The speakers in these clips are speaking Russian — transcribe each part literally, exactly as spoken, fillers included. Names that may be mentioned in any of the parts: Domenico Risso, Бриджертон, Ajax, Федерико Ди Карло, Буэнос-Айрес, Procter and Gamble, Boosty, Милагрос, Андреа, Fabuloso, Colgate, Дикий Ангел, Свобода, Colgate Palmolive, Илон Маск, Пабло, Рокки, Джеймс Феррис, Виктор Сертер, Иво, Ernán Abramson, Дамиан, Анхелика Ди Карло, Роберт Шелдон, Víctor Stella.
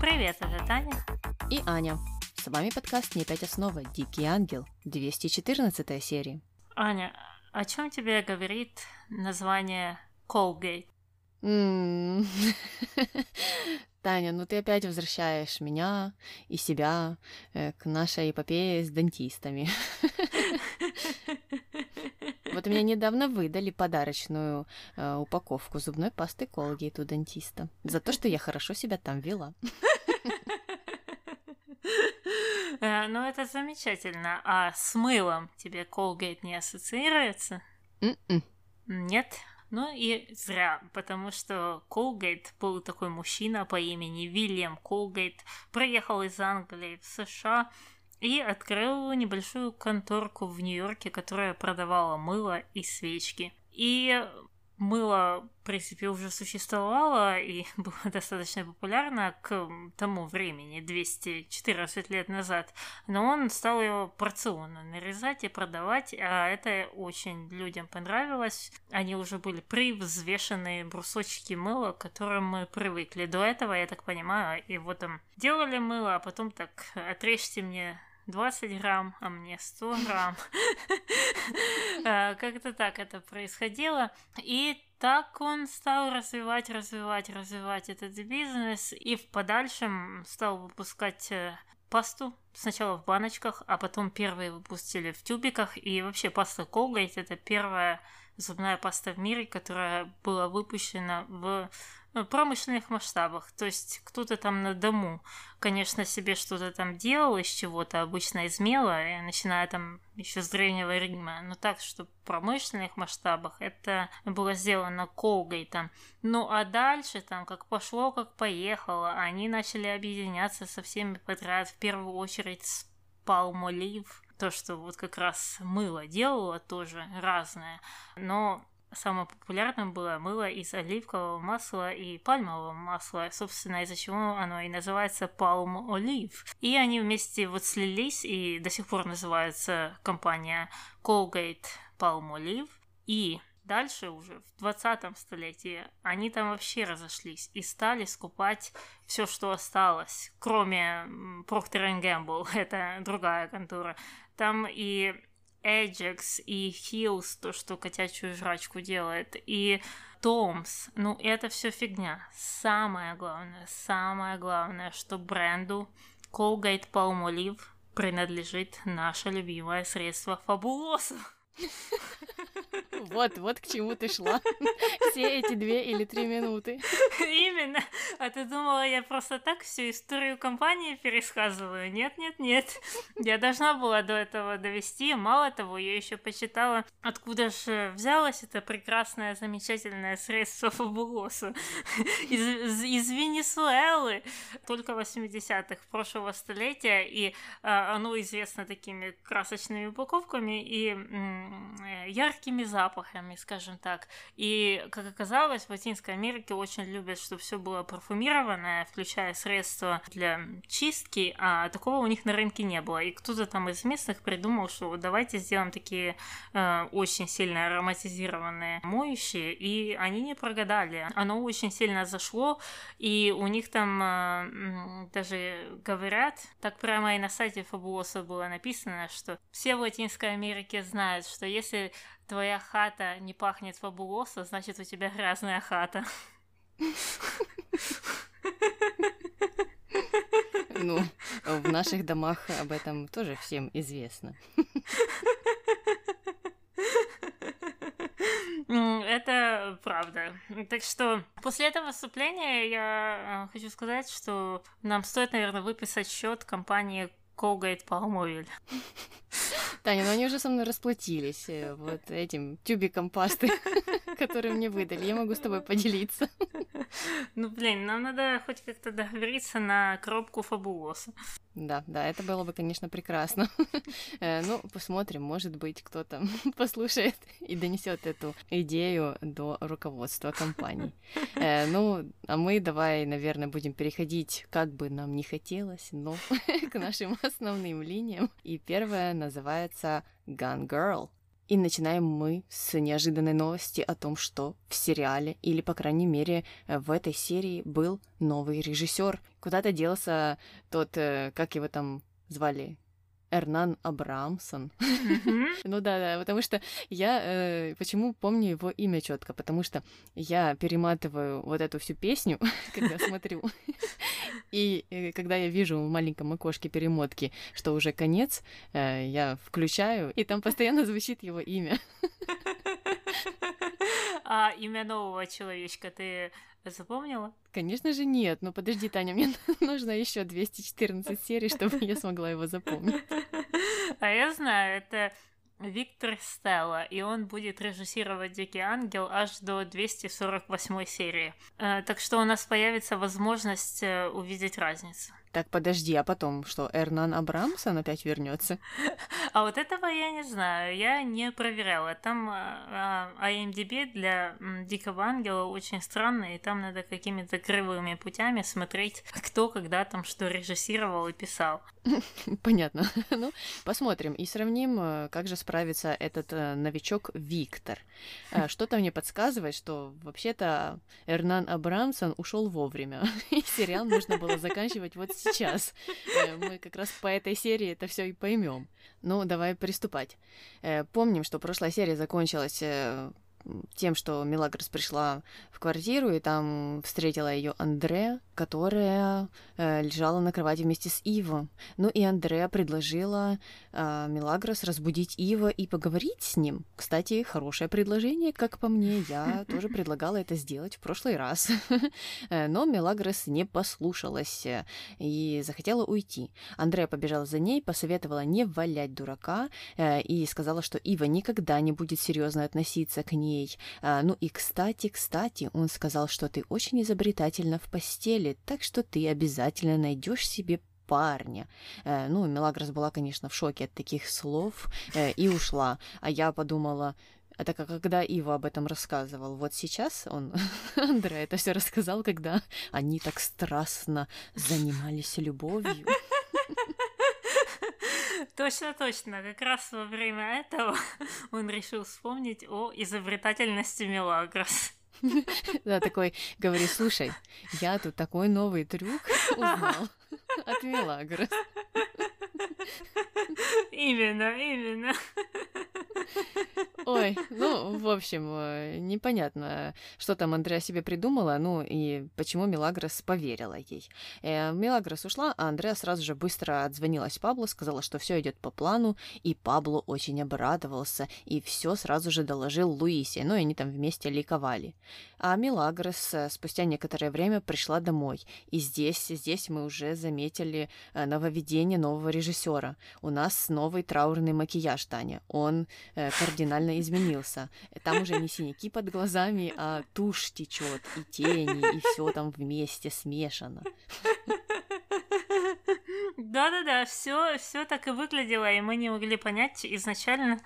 Привет, это Таня и Аня. С вами подкаст «Не опять основа. Дикий Ангел», двести четырнадцатая серия. Аня, о чем тебе говорит название Colgate? Mm. Таня, ну ты опять возвращаешь меня и себя к нашей эпопее с дантистами. Вот мне недавно выдали подарочную э, упаковку зубной пасты Colgate у дантиста за то, что я хорошо себя там вела. Ну, это замечательно. А с мылом тебе Colgate не ассоциируется? Нет? Ну и зря, потому что Colgate, был такой мужчина по имени Вильям Colgate, приехал из Англии в США и открыл небольшую конторку в Нью-Йорке, которая продавала мыло и свечки. И мыло, в принципе, уже существовало и было достаточно популярно к тому времени, двести четырнадцать лет назад. Но он стал его порционно нарезать и продавать, а это очень людям понравилось. Они уже были привзвешенные брусочки мыла, к которым мы привыкли. До этого, я так понимаю, его там делали мыло, а потом так: отрежьте мне двадцать грамм, а мне сто грамм. Как-то так это происходило. И так он стал развивать, развивать, развивать этот бизнес. И в подальшем стал выпускать пасту. Сначала в баночках, а потом первые выпустили в тюбиках. И вообще паста Colgate — это первая зубная паста в мире, которая была выпущена в промышленных масштабах. То есть кто-то там на дому, конечно, себе что-то там делал из чего-то, обычно из мела, начиная там еще с Древнего Рима. Но так, что в промышленных масштабах это было сделано Colgate. Ну а дальше там как пошло, как поехало. Они начали объединяться со всеми подряд, в первую очередь с Palmolive. То, что вот как раз мыло делало, тоже разное. Но самым популярным было мыло из оливкового масла и пальмового масла, собственно, из-за чего оно и называется Palmolive. И они вместе вот слились, и до сих пор называется компания Colgate Palmolive. И дальше уже в двадцатом столетии они там вообще разошлись и стали скупать все, что осталось, кроме Procter and Gamble, это другая контора. Там и Ajax, и Hills, то, что котячую жрачку делает, и Toms. Ну, это все фигня. Самое главное, самое главное, что бренду Colgate Palmolive принадлежит наше любимое средство Fabuloso. Вот, вот к чему ты шла все эти две или три минуты. Именно. А ты думала, я просто так всю историю компании пересказываю? Нет, нет, нет. Я должна была до этого довести. Мало того, я еще почитала, откуда же взялось это прекрасное, замечательное средство Фабулоса. Из, из Венесуэлы. Только восьмидесятых прошлого столетия. И оно известно такими красочными упаковками и яркими запахами, скажем так. И, как оказалось, в Латинской Америке очень любят, чтобы все было парфюмированное, включая средства для чистки, а такого у них на рынке не было. И кто-то там из местных придумал, что давайте сделаем такие э, очень сильно ароматизированные моющие, и они не прогадали. Оно очень сильно зашло, и у них там э, даже говорят, так прямо и на сайте Фабулоса было написано, что все в Латинской Америке знают, что если твоя хата не пахнет Фабулоса, значит, у тебя грязная хата. Ну, в наших домах об этом тоже всем известно. Это правда. Так что после этого выступления я хочу сказать, что нам стоит, наверное, выписать счет компании Colgate Palmolive. Таня, ну они уже со мной расплатились вот этим тюбиком пасты, который мне выдали. Я могу с тобой поделиться. Ну, блин, нам надо хоть как-то договориться на коробку Фабулоса. Да, да, это было бы, конечно, прекрасно. Ну, посмотрим, может быть, кто-то послушает и донесет эту идею до руководства компании. Ну, а мы давай, наверное, будем переходить, как бы нам не хотелось, но к нашим основным линиям. И первая называется Gone Girl. И начинаем мы с неожиданной новости о том, что в сериале, или, по крайней мере, в этой серии был новый режиссер, Куда-то делся тот, как его там звали, Эрнан Абрамсон. Mm-hmm. Ну да, да, потому что я... Э, почему помню его имя четко? Потому что я перематываю вот эту всю песню, когда смотрю. И э, когда я вижу в маленьком окошке перемотки, что уже конец, э, я включаю, и там постоянно звучит его имя. А имя нового человечка ты запомнила? Конечно же нет, но подожди, Таня, мне нужно еще двести четырнадцать серий, чтобы я смогла его запомнить. А я знаю, это Víctor Stella, и он будет режиссировать «Дикий ангел» аж до двести сорок восьмой серии. Так что у нас появится возможность увидеть разницу. Так, подожди, а потом что, Эрнан Абрамсон опять вернется? А вот этого я не знаю, я не проверяла. Там ай эм ди би для «Дикого ангела» очень странно, и там надо какими-то кривыми путями смотреть, кто когда там что режиссировал и писал. Понятно. Ну, посмотрим и сравним, как же справится этот новичок Виктор. Что-то мне подсказывает, что вообще-то Эрнан Абрамсон ушел вовремя, и сериал нужно было заканчивать вот сейчас. Мы как раз по этой серии это все и поймем. Ну, давай приступать. Помним, что прошлая серия закончилась тем, что Милагрос пришла в квартиру, и там встретила ее Андреа, которая лежала на кровати вместе с Иво. Ну и Андреа предложила Милагрос разбудить Иво и поговорить с ним. Кстати, хорошее предложение, как по мне. Я тоже предлагала это сделать в прошлый раз. Но Милагрос не послушалась и захотела уйти. Андреа побежала за ней, посоветовала не валять дурака и сказала, что Иво никогда не будет серьезно относиться к ней. Ну и, кстати, кстати, он сказал, что ты очень изобретательна в постели, так что ты обязательно найдешь себе парня. Ну, Милагрос была, конечно, в шоке от таких слов и ушла. А я подумала... А так как когда Ива об этом рассказывал, вот сейчас он, Андреа, это все рассказал, когда они так страстно занимались любовью. Точно-точно, как раз во время этого он решил вспомнить о изобретательности Милагрос. Да, такой, говорит, слушай, я тут такой новый трюк узнал от Милагрос. Именно, именно. Ой, ну, в общем, непонятно, что там Андреа себе придумала, ну, и почему Милагрос поверила ей. Милагрос ушла, а Андреа сразу же быстро отзвонилась Пабло, сказала, что все идет по плану, и Пабло очень обрадовался, и все сразу же доложил Луисе, ну, и они там вместе ликовали. А Милагрос спустя некоторое время пришла домой, и здесь, здесь мы уже заметили нововведение нового режиссера. У нас новый траурный макияж, Таня, он... кардинально изменился. Там уже не синяки под глазами, а тушь течет, и тени, и все там вместе смешано. Да-да-да, все, все так и выглядело, и мы не могли понять изначально,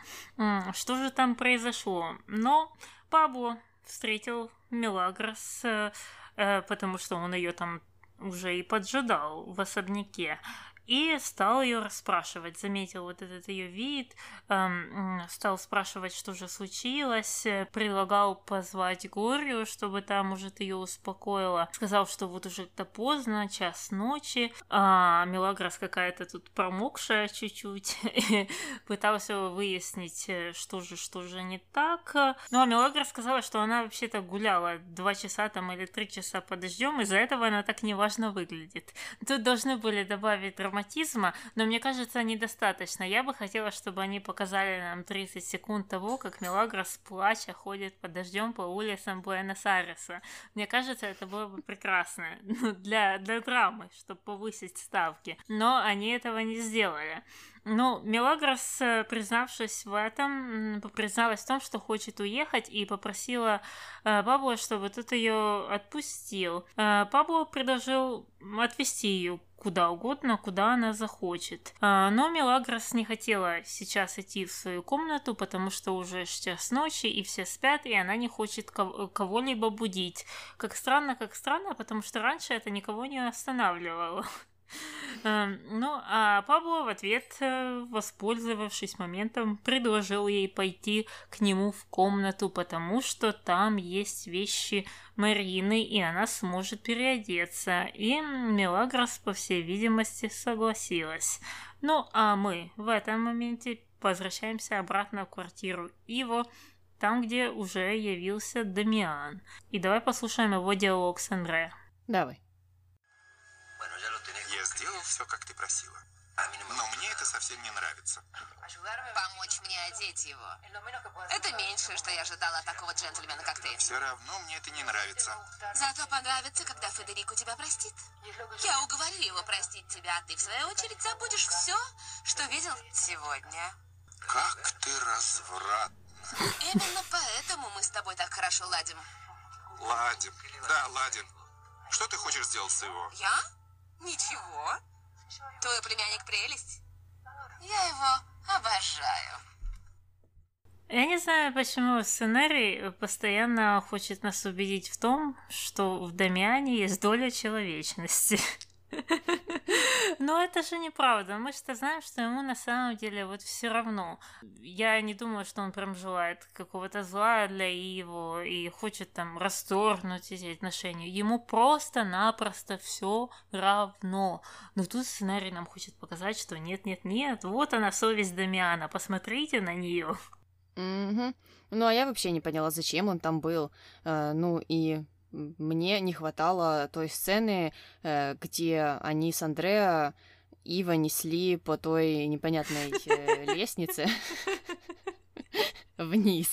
что же там произошло. Но Пабло встретил Милагрос, потому что он ее там уже и поджидал в особняке. И стал ее расспрашивать, заметил вот этот ее вид, эм, стал спрашивать, что же случилось, предлагал позвать Глорию, чтобы та, может, ее успокоила. Сказал, что вот уже-то поздно, час ночи, а Милагрос какая-то тут промокшая чуть-чуть, пытался выяснить, что же, что же не так. Ну, а Милагрос сказала, что она вообще-то гуляла два часа там или три часа под дождём, из-за этого она так неважно выглядит. Тут должны были добавить драматизма, но мне кажется, недостаточно. Я бы хотела, чтобы они показали нам тридцать секунд того, как Милагрос плача ходит под дождем по улицам Буэнос-Айреса. Мне кажется, это было бы прекрасно для, для драмы, чтобы повысить ставки. Но они этого не сделали. Ну, Милагрос, признавшись в этом, призналась в том, что хочет уехать, и попросила э, Пабло, чтобы тот ее отпустил. Э, Пабло предложил отвезти ее куда угодно, куда она захочет. Э, но Милагрос не хотела сейчас идти в свою комнату, потому что уже час ночи, и все спят, и она не хочет ков- кого-либо будить. Как странно, как странно, потому что раньше это никого не останавливало. Ну, а Пабло в ответ, воспользовавшись моментом, предложил ей пойти к нему в комнату, потому что там есть вещи Марины, и она сможет переодеться. И Мелагрос, по всей видимости, согласилась. Ну, а мы в этом моменте возвращаемся обратно в квартиру Иво, там, где уже явился Дамиан. И давай послушаем его диалог с Андре. Давай. Я сделал все, как ты просила. Но мне это совсем не нравится. Помочь мне одеть его. Это меньше, что я ожидала от такого джентльмена, как ты. Все равно мне это не нравится. Зато понравится, когда Федерико тебя простит. Я уговорю его простить тебя, а ты, в свою очередь, забудешь все, что видел сегодня. Как ты развратна. Именно поэтому мы с тобой так хорошо ладим. Ладим. Да, ладим. Что ты хочешь сделать с его? Я? Ничего. Твой племянник прелесть. Я его обожаю. Я не знаю, почему сценарий постоянно хочет нас убедить в том, что в Дамиане есть доля человечности. Но это же неправда. Мы что знаем, что ему на самом деле вот все равно. Я не думаю, что он прям желает какого-то зла для его и хочет там расторгнуть эти отношения. Ему просто-напросто все равно. Но тут сценарий нам хочет показать, что нет-нет-нет, вот она совесть Дамиана, посмотрите на нее. Mm-hmm. Ну а я вообще не поняла, зачем он там был. Uh, ну и... Мне не хватало той сцены, где они с Андреа Ива несли по той непонятной лестнице вниз.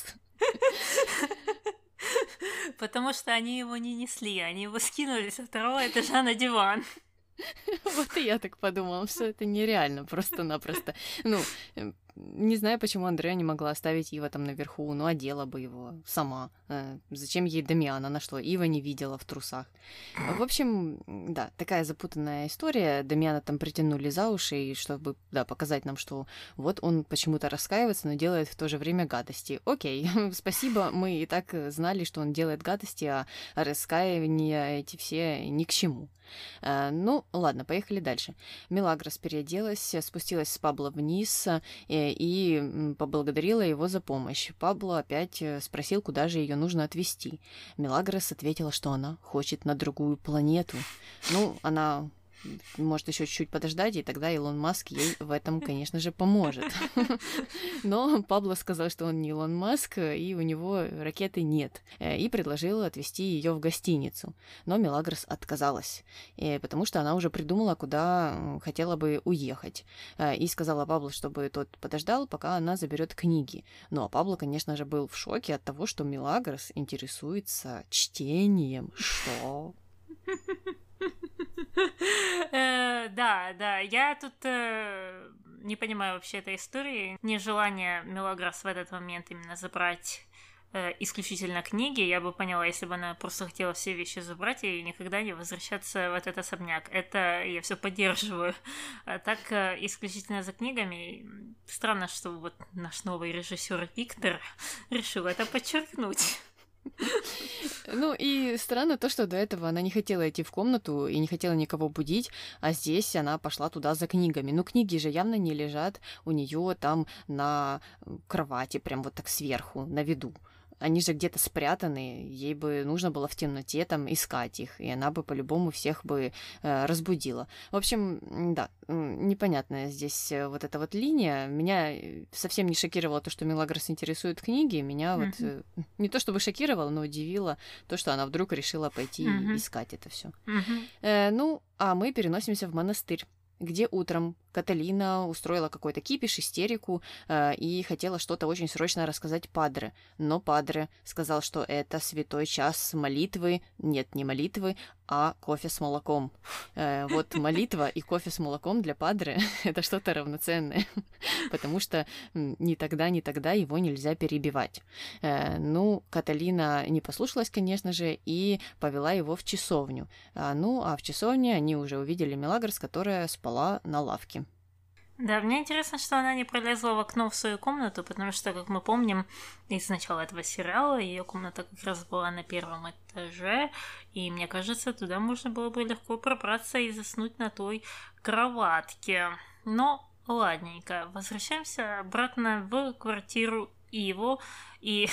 Потому что они его не несли, они его скинули со второго этажа на диван. Вот и я так подумала, что это нереально просто-напросто. Ну, не знаю, почему Андреа не могла оставить Ива там наверху, но одела бы его сама. Зачем ей Дамиан? Она что, Ива не видела в трусах? В общем, да, такая запутанная история. Дамиана там притянули за уши, чтобы, да, показать нам, что вот он почему-то раскаивается, но делает в то же время гадости. Окей, спасибо, мы и так знали, что он делает гадости, а раскаивания эти все ни к чему. Ну, ладно, поехали дальше. Мелагрос переоделась, спустилась с Пабло вниз и поблагодарила его за помощь. Пабло опять спросил, куда же ее нужно отвезти. Мелагрос ответила, что она хочет на другую планету. Ну, она может еще чуть-чуть подождать, и тогда Илон Маск ей в этом, конечно же, поможет. Но Пабло сказал, что он не Илон Маск, и у него ракеты нет, и предложил отвезти ее в гостиницу. Но Мелагрос отказалась, потому что она уже придумала, куда хотела бы уехать, и сказала Пабло, чтобы тот подождал, пока она заберет книги. Ну а Пабло, конечно же, был в шоке от того, что Мелагрос интересуется чтением. Что? Да, да, я тут э, не понимаю вообще этой истории. Нежелание Мелагрос в этот момент именно забрать э, исключительно книги. Я бы поняла, если бы она просто хотела все вещи забрать и никогда не возвращаться в этот особняк. Это я все поддерживаю. А так э, исключительно за книгами. Странно, что вот наш новый режиссер Виктор решил это подчеркнуть. Ну и странно то, что до этого она не хотела идти в комнату и не хотела никого будить, а здесь она пошла туда за книгами. Ну книги же явно не лежат у нее там на кровати, прям вот так сверху, на виду. Они же где-то спрятаны, ей бы нужно было в темноте там искать их, и она бы по-любому всех бы э, разбудила. В общем, да, непонятная здесь вот эта вот линия. Меня совсем не шокировало то, что Мелагрос интересует книги, меня mm-hmm. вот э, не то чтобы шокировало, но удивило то, что она вдруг решила пойти mm-hmm. искать это все. Mm-hmm. Э, ну, а мы переносимся в монастырь, где утром Каталина устроила какой-то кипиш, истерику, э, и хотела что-то очень срочно рассказать падре. Но падре сказал, что это святой час молитвы, нет, не молитвы, а кофе с молоком. Э, вот молитва и кофе с молоком для падре — это что-то равноценное, потому что ни тогда, ни тогда его нельзя перебивать. Э, ну, Каталина не послушалась, конечно же, и повела его в часовню. Э, ну, а в часовне они уже увидели Мелагрос, которая спала на лавке. Да, мне интересно, что она не пролезла в окно в свою комнату, потому что, как мы помним, из начала этого сериала ее комната как раз была на первом этаже, и, мне кажется, туда можно было бы легко пробраться и заснуть на той кроватке. Но ладненько, возвращаемся обратно в квартиру Иву, и...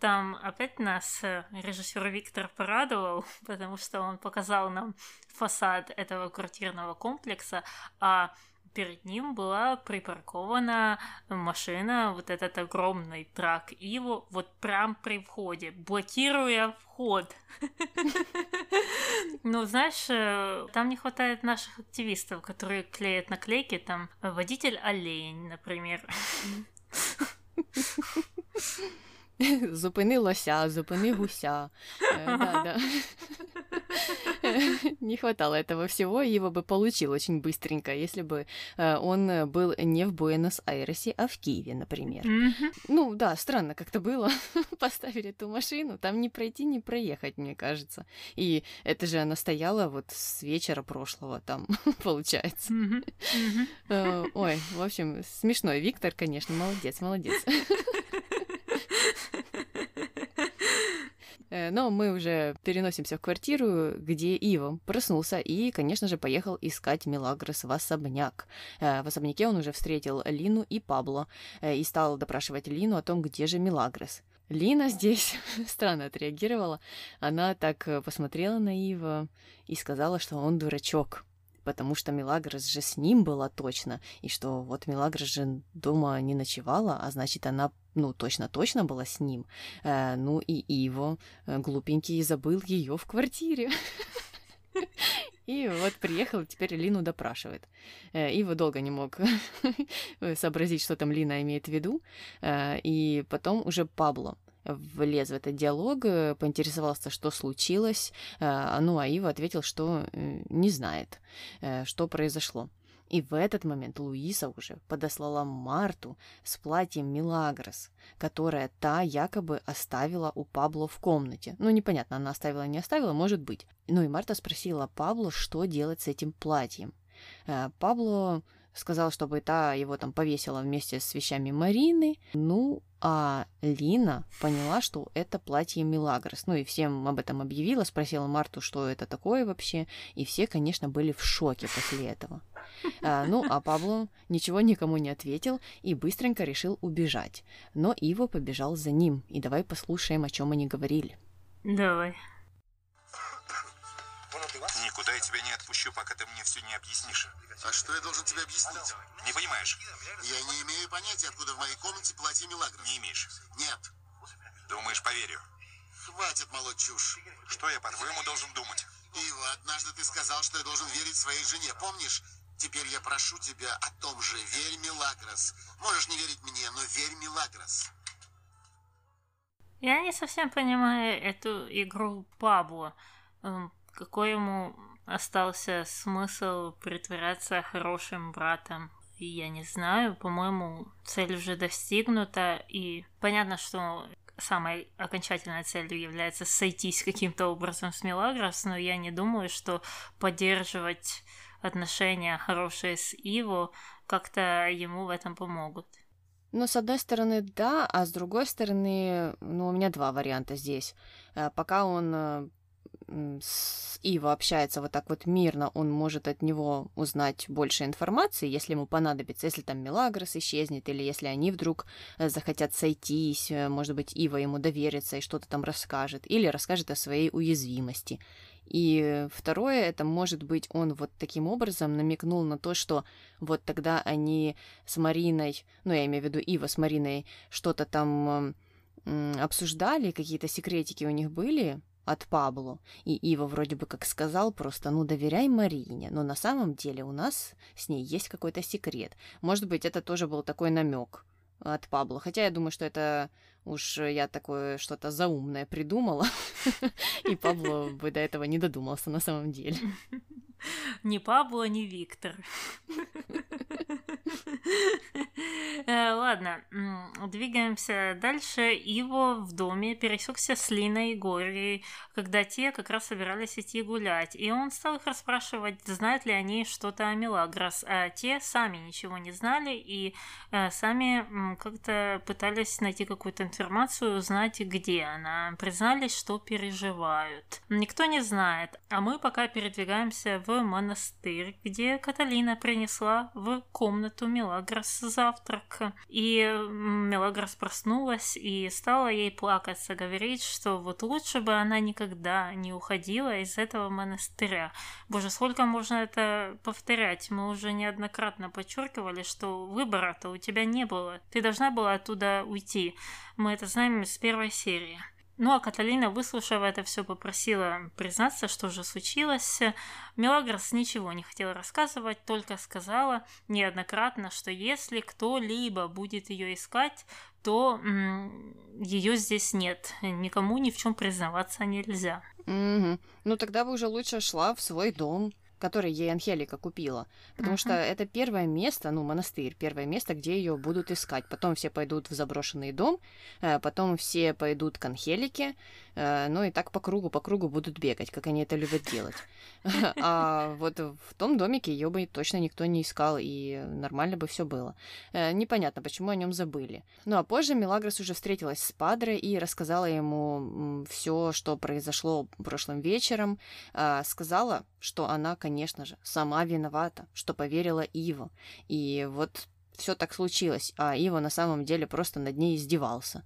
Там опять нас режиссер Виктор порадовал, потому что он показал нам фасад этого квартирного комплекса, а перед ним была припаркована машина, вот этот огромный трак Иву, вот прям при входе, блокируя вход. Ну, знаешь, там не хватает наших активистов, которые клеят наклейки, там водитель олень, например. Зупини лося, зупини гуся. Да, да. Не хватало этого всего, его бы получил очень быстренько, если бы он был не в Буэнос-Айресе, а в Киеве, например. Mm-hmm. Ну да, странно как-то было. Поставили эту машину, там не пройти, не проехать, мне кажется. И это же она стояла вот с вечера прошлого там, получается. Mm-hmm. Mm-hmm. Ой, в общем, смешной Виктор, конечно, молодец, молодец. Но мы уже переносимся в квартиру, где Ива проснулся и, конечно же, поехал искать Милагрос в особняк. В особняке он уже встретил Лину и Пабло и стал допрашивать Лину о том, где же Милагрос. Лина здесь странно отреагировала. Она так посмотрела на Ива и сказала, что он дурачок, потому что Милагрос же с ним была точно, и что вот Милагрос же дома не ночевала, а значит, она, ну, точно-точно была с ним. Э, ну, и Иво, глупенький, забыл ее в квартире. И вот приехал, теперь Лину допрашивает. Иво долго не мог сообразить, что там Лина имеет в виду, и потом уже Пабло влез в этот диалог, поинтересовался, что случилось, ну, а Ива ответил, что не знает, что произошло. И в этот момент Луиса уже подослала Марту с платьем Милагрос, которое та якобы оставила у Пабло в комнате. Ну, непонятно, она оставила, не оставила, может быть. Ну, и Марта спросила Пабло, что делать с этим платьем. Пабло сказал, чтобы та его там повесила вместе с вещами Марины. Ну, а Лина поняла, что это платье Милагрос. Ну, и всем об этом объявила, спросила Марту, что это такое вообще. И все, конечно, были в шоке после этого. А, ну, а Пабло ничего никому не ответил и быстренько решил убежать. Но Ива побежал за ним. И давай послушаем, о чем они говорили. Давай. Никуда я тебя не отпущу, пока ты мне все не объяснишь. А что я должен тебе объяснить? Не понимаешь? Я не имею понятия, откуда в моей комнате платье Милагрос. Не имеешь? Нет. Думаешь, поверю? Хватит молоть чушь. Что я, по-твоему, должен думать? Ива, однажды ты сказал, что я должен верить своей жене, помнишь? Теперь я прошу тебя о том же. Верь Милагрос. Можешь не верить мне, но верь Милагрос. Я не совсем понимаю эту игру Пабло. Какой ему остался смысл притворяться хорошим братом? Я не знаю. По-моему, цель уже достигнута. И понятно, что самой окончательной целью является сойтись каким-то образом с Милагрос, но я не думаю, что поддерживать отношения хорошие с Иво как-то ему в этом помогут. Ну, с одной стороны, да, а с другой стороны, ну, у меня два варианта здесь. Пока он... с Ива общается вот так вот мирно, он может от него узнать больше информации, если ему понадобится, если там Милагрос исчезнет, или если они вдруг захотят сойтись, может быть, Ива ему доверится и что-то там расскажет, или расскажет о своей уязвимости. И второе, это, может быть, он вот таким образом намекнул на то, что вот тогда они с Мариной, ну, я имею в виду Ива с Мариной, что-то там обсуждали, какие-то секретики у них были, от Пабло. И Ива вроде бы как сказал просто, ну, доверяй Марине, но на самом деле у нас с ней есть какой-то секрет. Может быть, это тоже был такой намек от Пабло. Хотя я думаю, что это уж я такое что-то заумное придумала, и Пабло бы до этого не додумался на самом деле. Ни Пабло, ни Виктор. Ладно, двигаемся дальше. Иво в доме пересекся с Линой и Горей, когда те как раз собирались идти гулять. И он стал их расспрашивать, знают ли они что-то о Мелагрос. А те сами ничего не знали и сами как-то пытались найти какую-то информацию, узнать, где она. Признались, что переживают. Никто не знает. А мы пока передвигаемся в монастырь, где Каталина принесла в комнату Мелагрос завтрак. И Мелагрос проснулась и стала ей плакаться, говорить, что вот лучше бы она никогда не уходила из этого монастыря. Боже, сколько можно это повторять? Мы уже неоднократно подчеркивали, что выбора-то у тебя не было. Ты должна была оттуда уйти. Мы это знаем с первой серии. Ну, а Каталина, выслушав это все, попросила признаться, что же случилось. Мелагрос ничего не хотела рассказывать, только сказала неоднократно, что если кто-либо будет ее искать, то м- ее здесь нет. Никому ни в чем признаваться нельзя. Mm-hmm. Ну, тогда бы уже лучше шла в свой дом, который ей Анхелика купила. Потому uh-huh. что это первое место, ну, монастырь, первое место, где ее будут искать. Потом все пойдут в заброшенный дом, потом все пойдут к Анхелике, ну и так по кругу, по кругу будут бегать, как они это любят делать. А вот в том домике ее бы точно никто не искал, и нормально бы все было. Непонятно, почему о нем забыли. Ну а позже Мелагрос уже встретилась с Падре и рассказала ему все, что произошло прошлым вечером. Сказала, что она, конечно же, сама виновата, что поверила Иво. И вот все так случилось, а Иво на самом деле просто над ней издевался.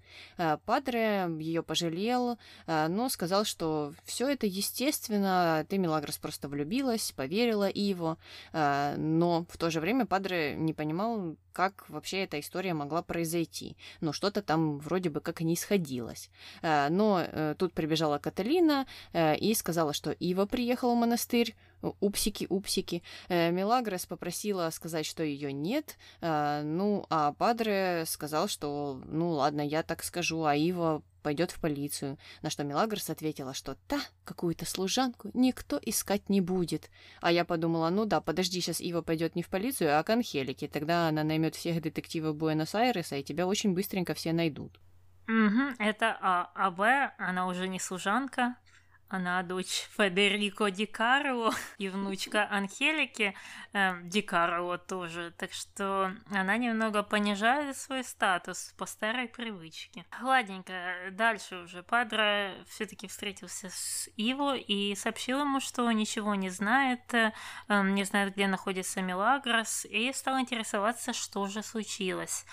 Падре ее пожалел, но сказал, что все это естественно, ты, Мелагрос, просто влюбилась, поверила Иво, но в то же время Падре не понимал, как вообще эта история могла произойти. Но что-то там вроде бы как и не сходилось. Но тут прибежала Каталина и сказала, что Иво приехал в монастырь. Упсики-упсики. Мелагрос попросила сказать, что ее нет. Ну, а Падре сказал, что ну ладно, я так скажу, а Иво пойдет в полицию. На что Мелагрос ответила, что та, какую-то служанку, никто искать не будет. А я подумала, ну да, подожди, сейчас Ива пойдет не в полицию, а к Анхелике. Тогда она наймет всех детективов Буэнос-Айреса, и тебя очень быстренько все найдут. Угу, это А. А Б, она уже не служанка. Она дочь Федерико Ди Карло и внучка Анхелики э, Ди Карло тоже. Так что она немного понижает свой статус по старой привычке. Ладненько, дальше уже Падре все-таки встретился с Иво и сообщил ему, что ничего не знает, э, не знает, где находится Мелагрос, и стал интересоваться, что же случилось.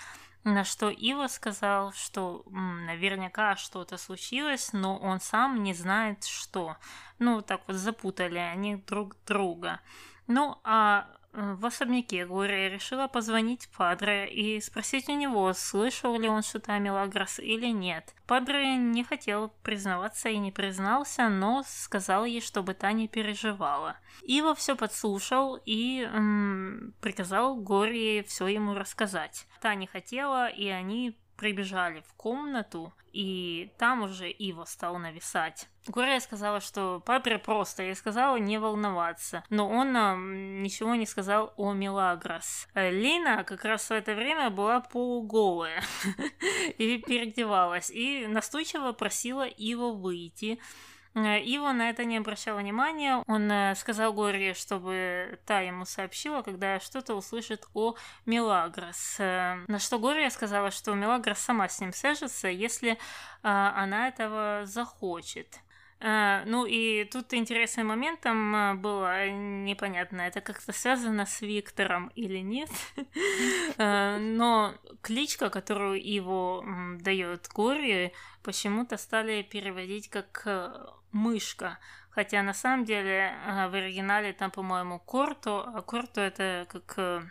На что Иво сказал, что м, наверняка что-то случилось, но он сам не знает, что. Ну, так вот запутали они друг друга. Ну, а в особняке Глория решила позвонить Падре и спросить у него, слышал ли он что-то о Мелагрос или нет. Падре не хотел признаваться и не признался, но сказал ей, чтобы та не переживала. Иво все подслушал и м, приказал Глории все ему рассказать. Та не хотела, и они прибежали в комнату, и там уже Иво стал нависать. Глория сказала, что Падре просто ей сказала не волноваться, но он нам ничего не сказал о Мелагрос. Лина как раз в это время была полуголая и переодевалась, и настойчиво просила Иво выйти. Иво на это не обращал внимания. Он сказал Глории, чтобы та ему сообщила, когда что-то услышит о Мелагрос. На что Глория сказала, что Мелагрос сама с ним свяжется, если она этого захочет. Ну и тут интересный момент там было непонятно, это как-то связано с Виктором или нет, но кличка, которую его дает Глории, почему-то стали переводить как «мышка». Хотя на самом деле в оригинале там, по-моему, Корто, а Корто это как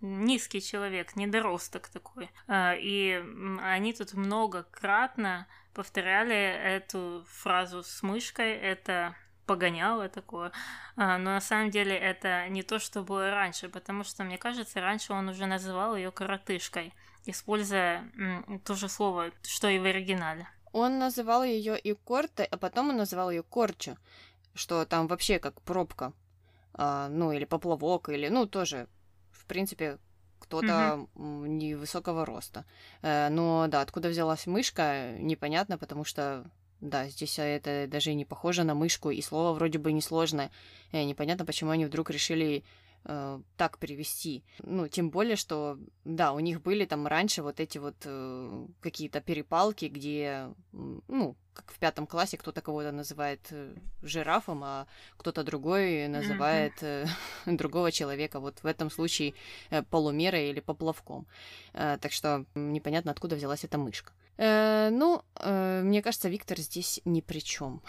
низкий человек, недоросток такой. И они тут многократно повторяли эту фразу с мышкой, это погоняло такое, но на самом деле это не то, что было раньше, потому что, мне кажется, раньше он уже называл ее коротышкой, используя то же слово, что и в оригинале. Он называл ее и кортой, а потом он называл ее корчо, что там вообще как пробка, ну или поплавок, или ну тоже, в принципе, кто-то mm-hmm. невысокого роста. Но да, откуда взялась мышка, непонятно, потому что, да, здесь это даже и не похоже на мышку, и слово вроде бы несложное. Непонятно, почему они вдруг решили э, так перевести. Ну, тем более, что, да, у них были там раньше вот эти вот э, какие-то перепалки, где, ну, как в пятом классе кто-то кого-то называет жирафом, а кто-то другой называет mm-hmm. другого человека, вот в этом случае полумерой или поплавком. Так что непонятно, откуда взялась эта мышка. Ну, мне кажется, Виктор здесь ни при чем.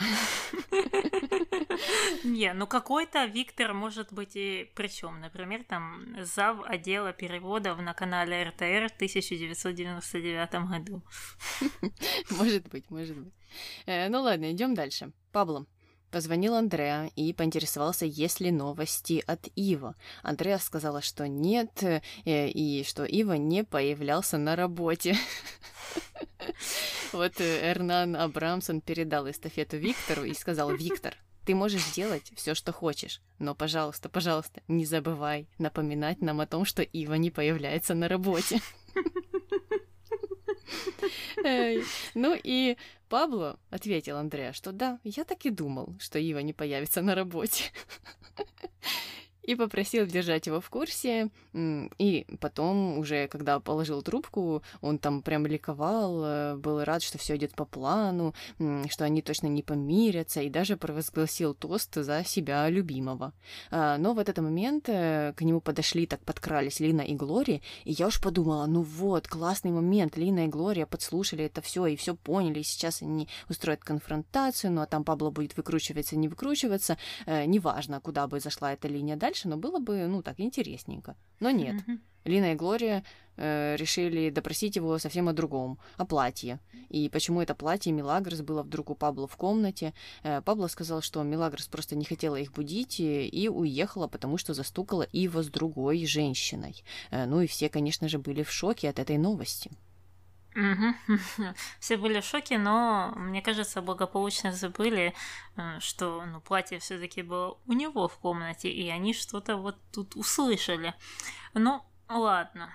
Не, ну какой-то Виктор может быть и при чем. Например, там зав. Отдела переводов на канале эр тэ эр в тысяча девятьсот девяносто девятом году. Может быть, может быть. Ну ладно, идем дальше. Пабло. Позвонил Андреа и поинтересовался, есть ли новости от Ива. Андреа сказала, что нет, и что Ива не появлялся на работе. Вот Эрнан Абрамсон передал эстафету Виктору и сказал: «Виктор, ты можешь делать все, что хочешь, но, пожалуйста, пожалуйста, не забывай напоминать нам о том, что Ива не появляется на работе». Ну и Пабло ответил Андреа, что да, я так и думал, что Ива не появится на работе. И попросил держать его в курсе. И потом, уже когда положил трубку, он там прям ликовал, был рад, что все идет по плану, что они точно не помирятся, и даже провозгласил тост за себя любимого. Но в этот момент к нему подошли, так подкрались Лина и Глория, и я уж подумала, ну вот, классный момент, Лина и Глория подслушали это все и все поняли, и сейчас они устроят конфронтацию, ну а там Пабло будет выкручиваться, не выкручиваться, неважно, куда бы зашла эта линия дальше, но было бы, ну, так, интересненько. Но нет. Mm-hmm. Лина и Глория э, решили допросить его совсем о другом, о платье. И почему это платье Милагрос было вдруг у Пабло в комнате. Э, Пабло сказал, что Милагрос просто не хотела их будить и, и уехала, потому что застукала Ива с другой женщиной. Э, ну и все, конечно же, были в шоке от этой новости. Угу. Все были в шоке, но, мне кажется, благополучно забыли, что ну, платье все-таки было у него в комнате, и они что-то вот тут услышали. Ну, ладно.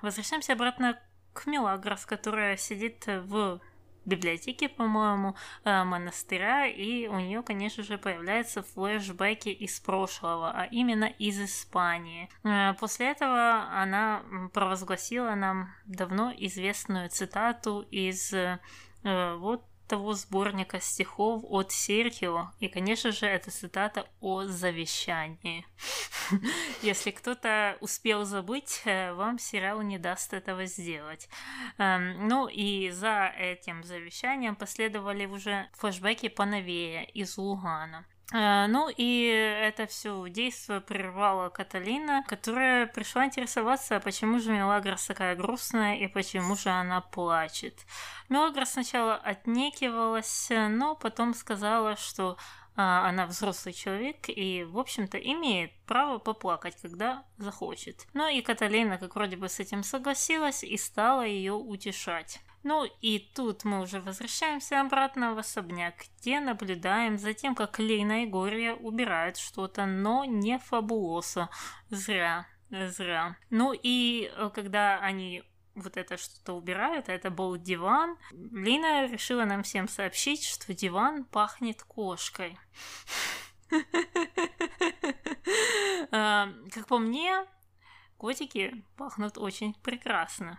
Возвращаемся обратно к Милагрос, которая сидит в библиотеке, по-моему, монастыря, и у нее, конечно же, появляются флешбеки из прошлого, а именно из Испании. После этого она провозгласила нам давно известную цитату из вот того сборника стихов от Серхио, и, конечно же, это цитата о завещании. Если кто-то успел забыть, вам сериал не даст этого сделать. Ну и за этим завещанием последовали уже флешбеки поновее из Лугана. Ну и это все действие прервала Каталина, которая пришла интересоваться, почему же Милагрос такая грустная и почему же она плачет. Милагрос сначала отнекивалась, но потом сказала, что а, она взрослый человек и, в общем-то, имеет право поплакать, когда захочет. Ну и Каталина, как вроде бы, с этим согласилась и стала ее утешать. Ну и тут мы уже возвращаемся обратно в особняк, где наблюдаем за тем, как Лина и Глория убирают что-то, но не Фабулоса. Зря, зря. Ну и когда они вот это что-то убирают, это был диван, Лина решила нам всем сообщить, что диван пахнет кошкой. Как по мне, котики пахнут очень прекрасно.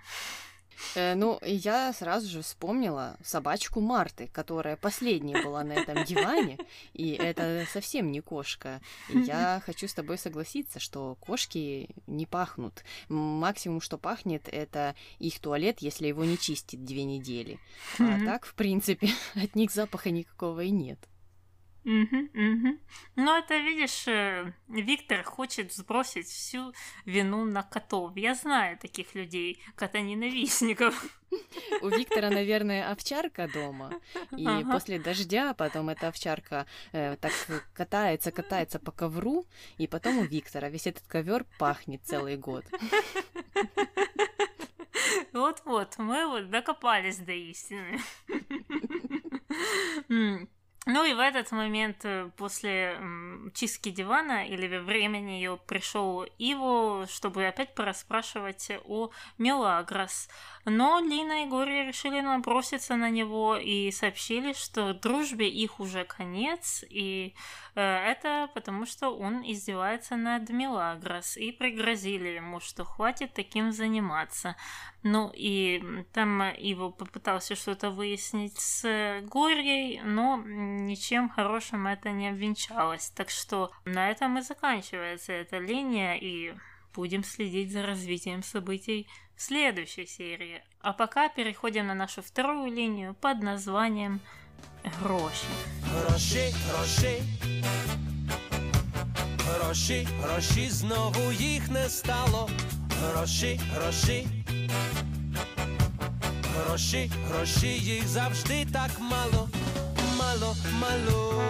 Ну, я сразу же вспомнила собачку Марты, которая последней была на этом диване, и это совсем не кошка. И я хочу с тобой согласиться, что кошки не пахнут. Максимум, что пахнет, это их туалет, если его не чистить две недели. А так, в принципе, от них запаха никакого и нет. Угу, угу. Ну, это, видишь, Виктор хочет сбросить всю вину на котов. Я знаю таких людей, кота-ненавистников. У Виктора, наверное, овчарка дома, и ага. после дождя потом эта овчарка э, так катается, катается по ковру, и потом у Виктора весь этот ковер пахнет целый год. Вот-вот, мы вот докопались до истины. Ну и в этот момент после чистки дивана или времени ее пришел Иво, чтобы опять порасспрашивать о Мелагрос. Но Лина и Глория решили наброситься на него и сообщили, что дружбе их уже конец, и это потому, что он издевается над Мелагрос, и пригрозили ему, что хватит таким заниматься. Ну и там Иво попытался что-то выяснить с Глорией, но ничем хорошим это не обвенчалось. Так что на этом и заканчивается эта линия, и будем следить за развитием событий в следующей серии. А пока переходим на нашу вторую линию под названием «Гроши». Гроши, гроши, гроши, гроши, знову їх не стало. Гроши, гроши, гроши, гроши, їх завжди так мало. Мало, мало,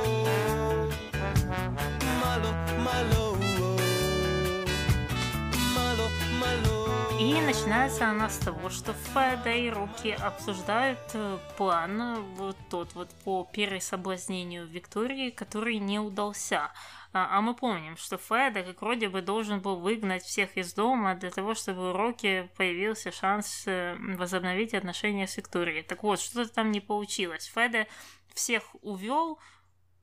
мало, мало, мало, мало. И начинается она с того, что Феда и Руки обсуждают план, вот тот вот по пересоблазнению Виктории, который не удался. А мы помним, что Феда как вроде бы должен был выгнать всех из дома для того, чтобы у Рокки появился шанс возобновить отношения с Викторией. Так вот, что-то там не получилось. Феда всех увел,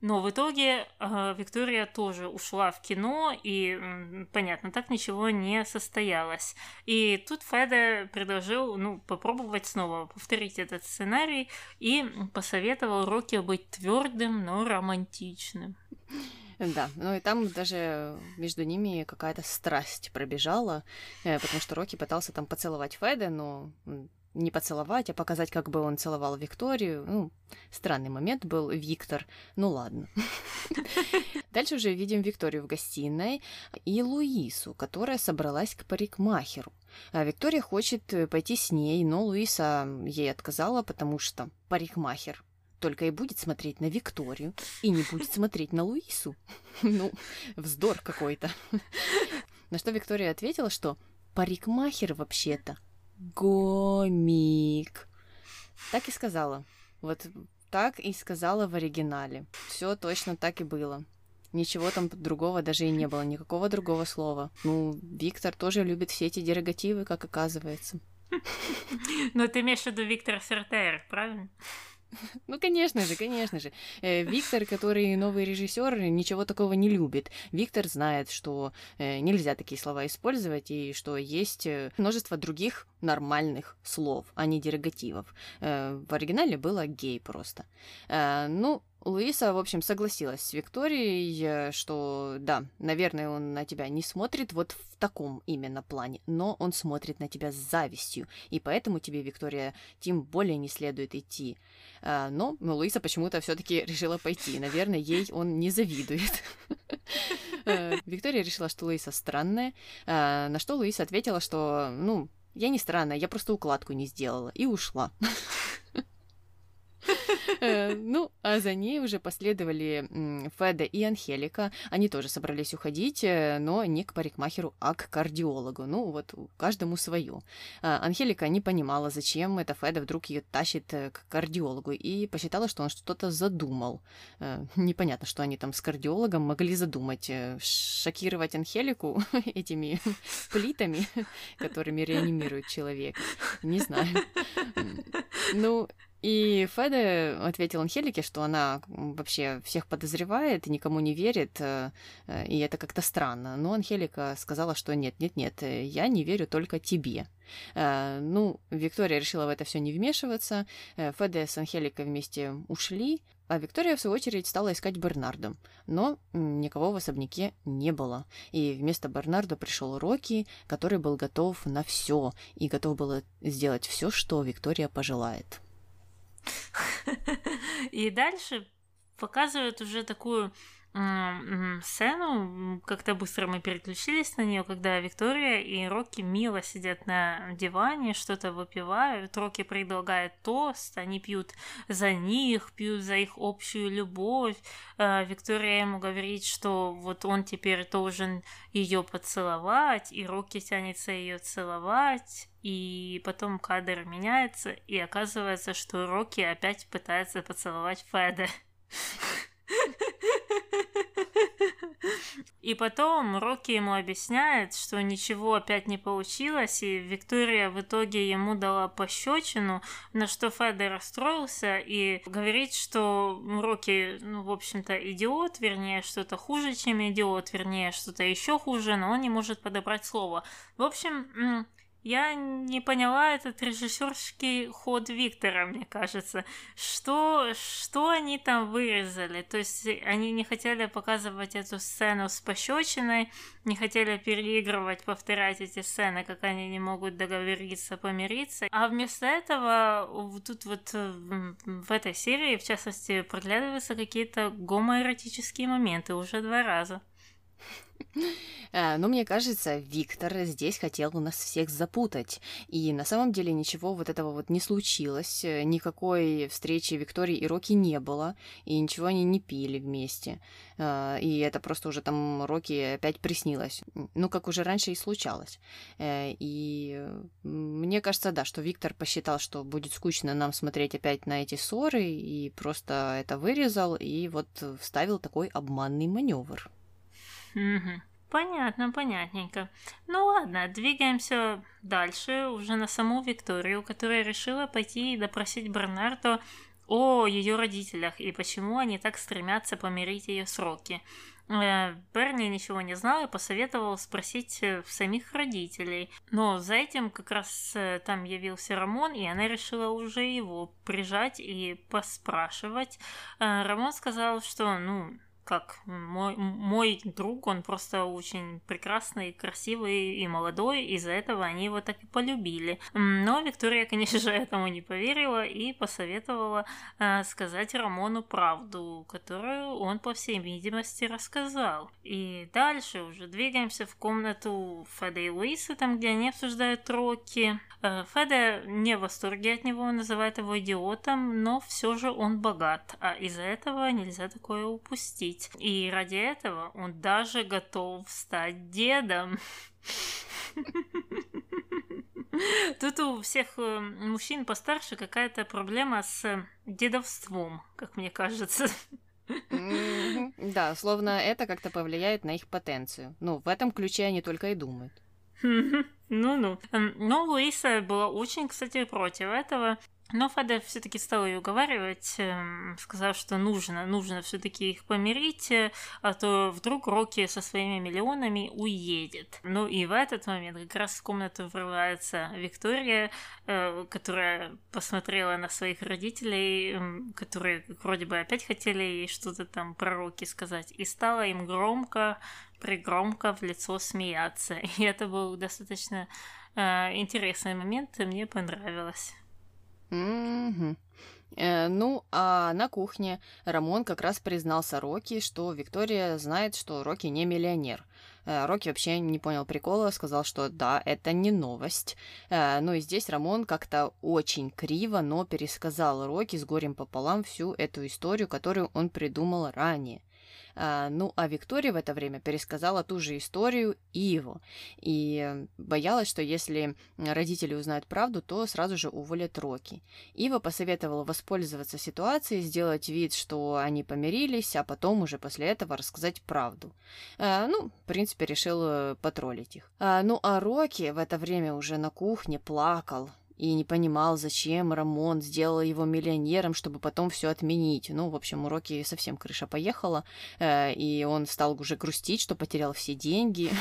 но в итоге э, Виктория тоже ушла в кино, и, м, понятно, так ничего не состоялось. И тут Феда предложил ну, попробовать снова повторить этот сценарий и посоветовал Рокки быть твердым, но романтичным. Да, ну и там даже между ними какая-то страсть пробежала, потому что Рокки пытался там поцеловать Феда, но не поцеловать, а показать, как бы он целовал Викторию. Ну, странный момент был, Виктор. Ну ладно. Дальше уже видим Викторию в гостиной и Луису, которая собралась к парикмахеру. Виктория хочет пойти с ней, но Луиса ей отказала, потому что парикмахер только и будет смотреть на Викторию, и не будет смотреть на Луису. Ну, вздор какой-то. На что Виктория ответила, что парикмахер вообще-то гомик. Так и сказала. Вот так и сказала в оригинале. Все точно так и было. Ничего там другого даже и не было, никакого другого слова. Ну, Виктор тоже любит все эти дерогативы, как оказывается. Но ты имеешь в виду Виктора Сертера, правильно? Ну, конечно же, конечно же. Виктор, который новый режиссер, ничего такого не любит. Виктор знает, что нельзя такие слова использовать, и что есть множество других нормальных слов, а не дерогативов. В оригинале было гей просто. Ну, Луиса, в общем, согласилась с Викторией, что да, наверное, он на тебя не смотрит вот в таком именно плане, но он смотрит на тебя с завистью, и поэтому тебе, Виктория, тем более не следует идти. Но Луиса почему-то все-таки решила пойти, наверное, ей он не завидует. Виктория решила, что Луиса странная, на что Луиса ответила, что, ну, я не странная, я просто укладку не сделала, и ушла. Ну, а за ней уже последовали Феда и Анхелика. Они тоже собрались уходить, но не к парикмахеру, а к кардиологу. Ну, вот каждому свое. Анхелика не понимала, зачем эта Феда вдруг ее тащит к кардиологу, и посчитала, что он что-то задумал. Непонятно, что они там с кардиологом могли задумать. Шокировать Анхелику этими плитами, которыми реанимирует человек. Не знаю. Ну... И Феда ответил Анхелике, что она вообще всех подозревает, никому не верит, и это как-то странно. Но Анхелика сказала, что нет-нет-нет, я не верю только тебе. Ну, Виктория решила в это все не вмешиваться, Феда с Анхеликой вместе ушли, а Виктория, в свою очередь, стала искать Бернардо. Но никого в особняке не было. И вместо Бернардо пришел Рокки, который был готов на все и готов был сделать все, что Виктория пожелает. И дальше показывают уже такую сцену, как-то быстро мы переключились на нее, когда Виктория и Рокки мило сидят на диване, что-то выпивают, Рокки предлагает тост, они пьют за них, пьют за их общую любовь, Виктория ему говорит, что вот он теперь должен ее поцеловать, и Рокки тянется ее целовать. И потом кадр меняется, и оказывается, что Рокки опять пытается поцеловать Феда. И потом Рокки ему объясняет, что ничего опять не получилось, и Виктория в итоге ему дала пощечину, на что Федор расстроился и говорит, что Рокки, ну, в общем-то, идиот, вернее, что-то хуже, чем идиот, вернее, что-то еще хуже, но он не может подобрать слово. В общем, я не поняла этот режиссерский ход Виктора, мне кажется. Что, что они там вырезали? То есть они не хотели показывать эту сцену с пощечиной, не хотели переигрывать, повторять эти сцены, как они не могут договориться, помириться. А вместо этого тут вот в этой серии, в частности, проглядываются какие-то гомоэротические моменты уже два раза. Ну, мне кажется, Виктор здесь хотел нас всех запутать. И на самом деле ничего вот этого вот не случилось. Никакой встречи Виктории и Рокки не было. И ничего они не пили вместе. И это просто уже там Рокки опять приснилось. Ну, как уже раньше и случалось. И мне кажется, да, что Виктор посчитал, что будет скучно нам смотреть опять на эти ссоры. И просто это вырезал. И вот вставил такой обманный маневр. Угу. Понятно, понятненько. Ну ладно, двигаемся дальше уже на саму Викторию, которая решила пойти и допросить Бернардо о ее родителях и почему они так стремятся помирить ее с Рокки. Берни ничего не знал и посоветовал спросить самих родителей. Но за этим как раз там явился Рамон, и она решила уже его прижать и поспрашивать. Рамон сказал, что, ну... как мой, мой друг, он просто очень прекрасный, красивый и молодой, из-за этого они его так и полюбили. Но Виктория, конечно же, этому не поверила и посоветовала э, сказать Рамону правду, которую он, по всей видимости, рассказал. И дальше уже двигаемся в комнату Феда и Луисы, там, где они обсуждают Рокки. Э, Феда не в восторге от него, он называет его идиотом, но все же он богат, а из-за этого нельзя такое упустить. И ради этого он даже готов стать дедом. Тут у всех мужчин постарше какая-то проблема с дедовством, как мне кажется. Да, словно это как-то повлияет на их потенцию. Ну, в этом ключе они только и думают. Ну-ну. Но Луиса была очень, кстати, против этого. Но Феда все-таки стал ее уговаривать, сказав, что нужно, нужно все-таки их помирить, а то вдруг Рокки со своими миллионами уедет. Ну и в этот момент как раз в комнату врывается Виктория, которая посмотрела на своих родителей, которые вроде бы опять хотели ей что-то там про Рокки сказать, и стала им громко, пригромко в лицо смеяться. И это был достаточно интересный момент, и мне понравилось. Mm-hmm. Э, ну, а на кухне Рамон как раз признался Рокки, что Виктория знает, что Рокки не миллионер. Э, Рокки вообще не понял прикола, сказал, что да, это не новость. Э, ну и здесь Рамон как-то очень криво, но пересказал Рокки с горем пополам всю эту историю, которую он придумал ранее. Ну, а Виктория в это время пересказала ту же историю Иву и боялась, что если родители узнают правду, то сразу же уволят Рокки. Ива посоветовала воспользоваться ситуацией, сделать вид, что они помирились, а потом уже после этого рассказать правду. Ну, в принципе, решил потроллить их. Ну, а Рокки в это время уже на кухне плакал и не понимал, зачем Рамон сделал его миллионером, чтобы потом все отменить. Ну, в общем, у Рокки совсем крыша поехала, э, и он стал уже грустить, что потерял все деньги.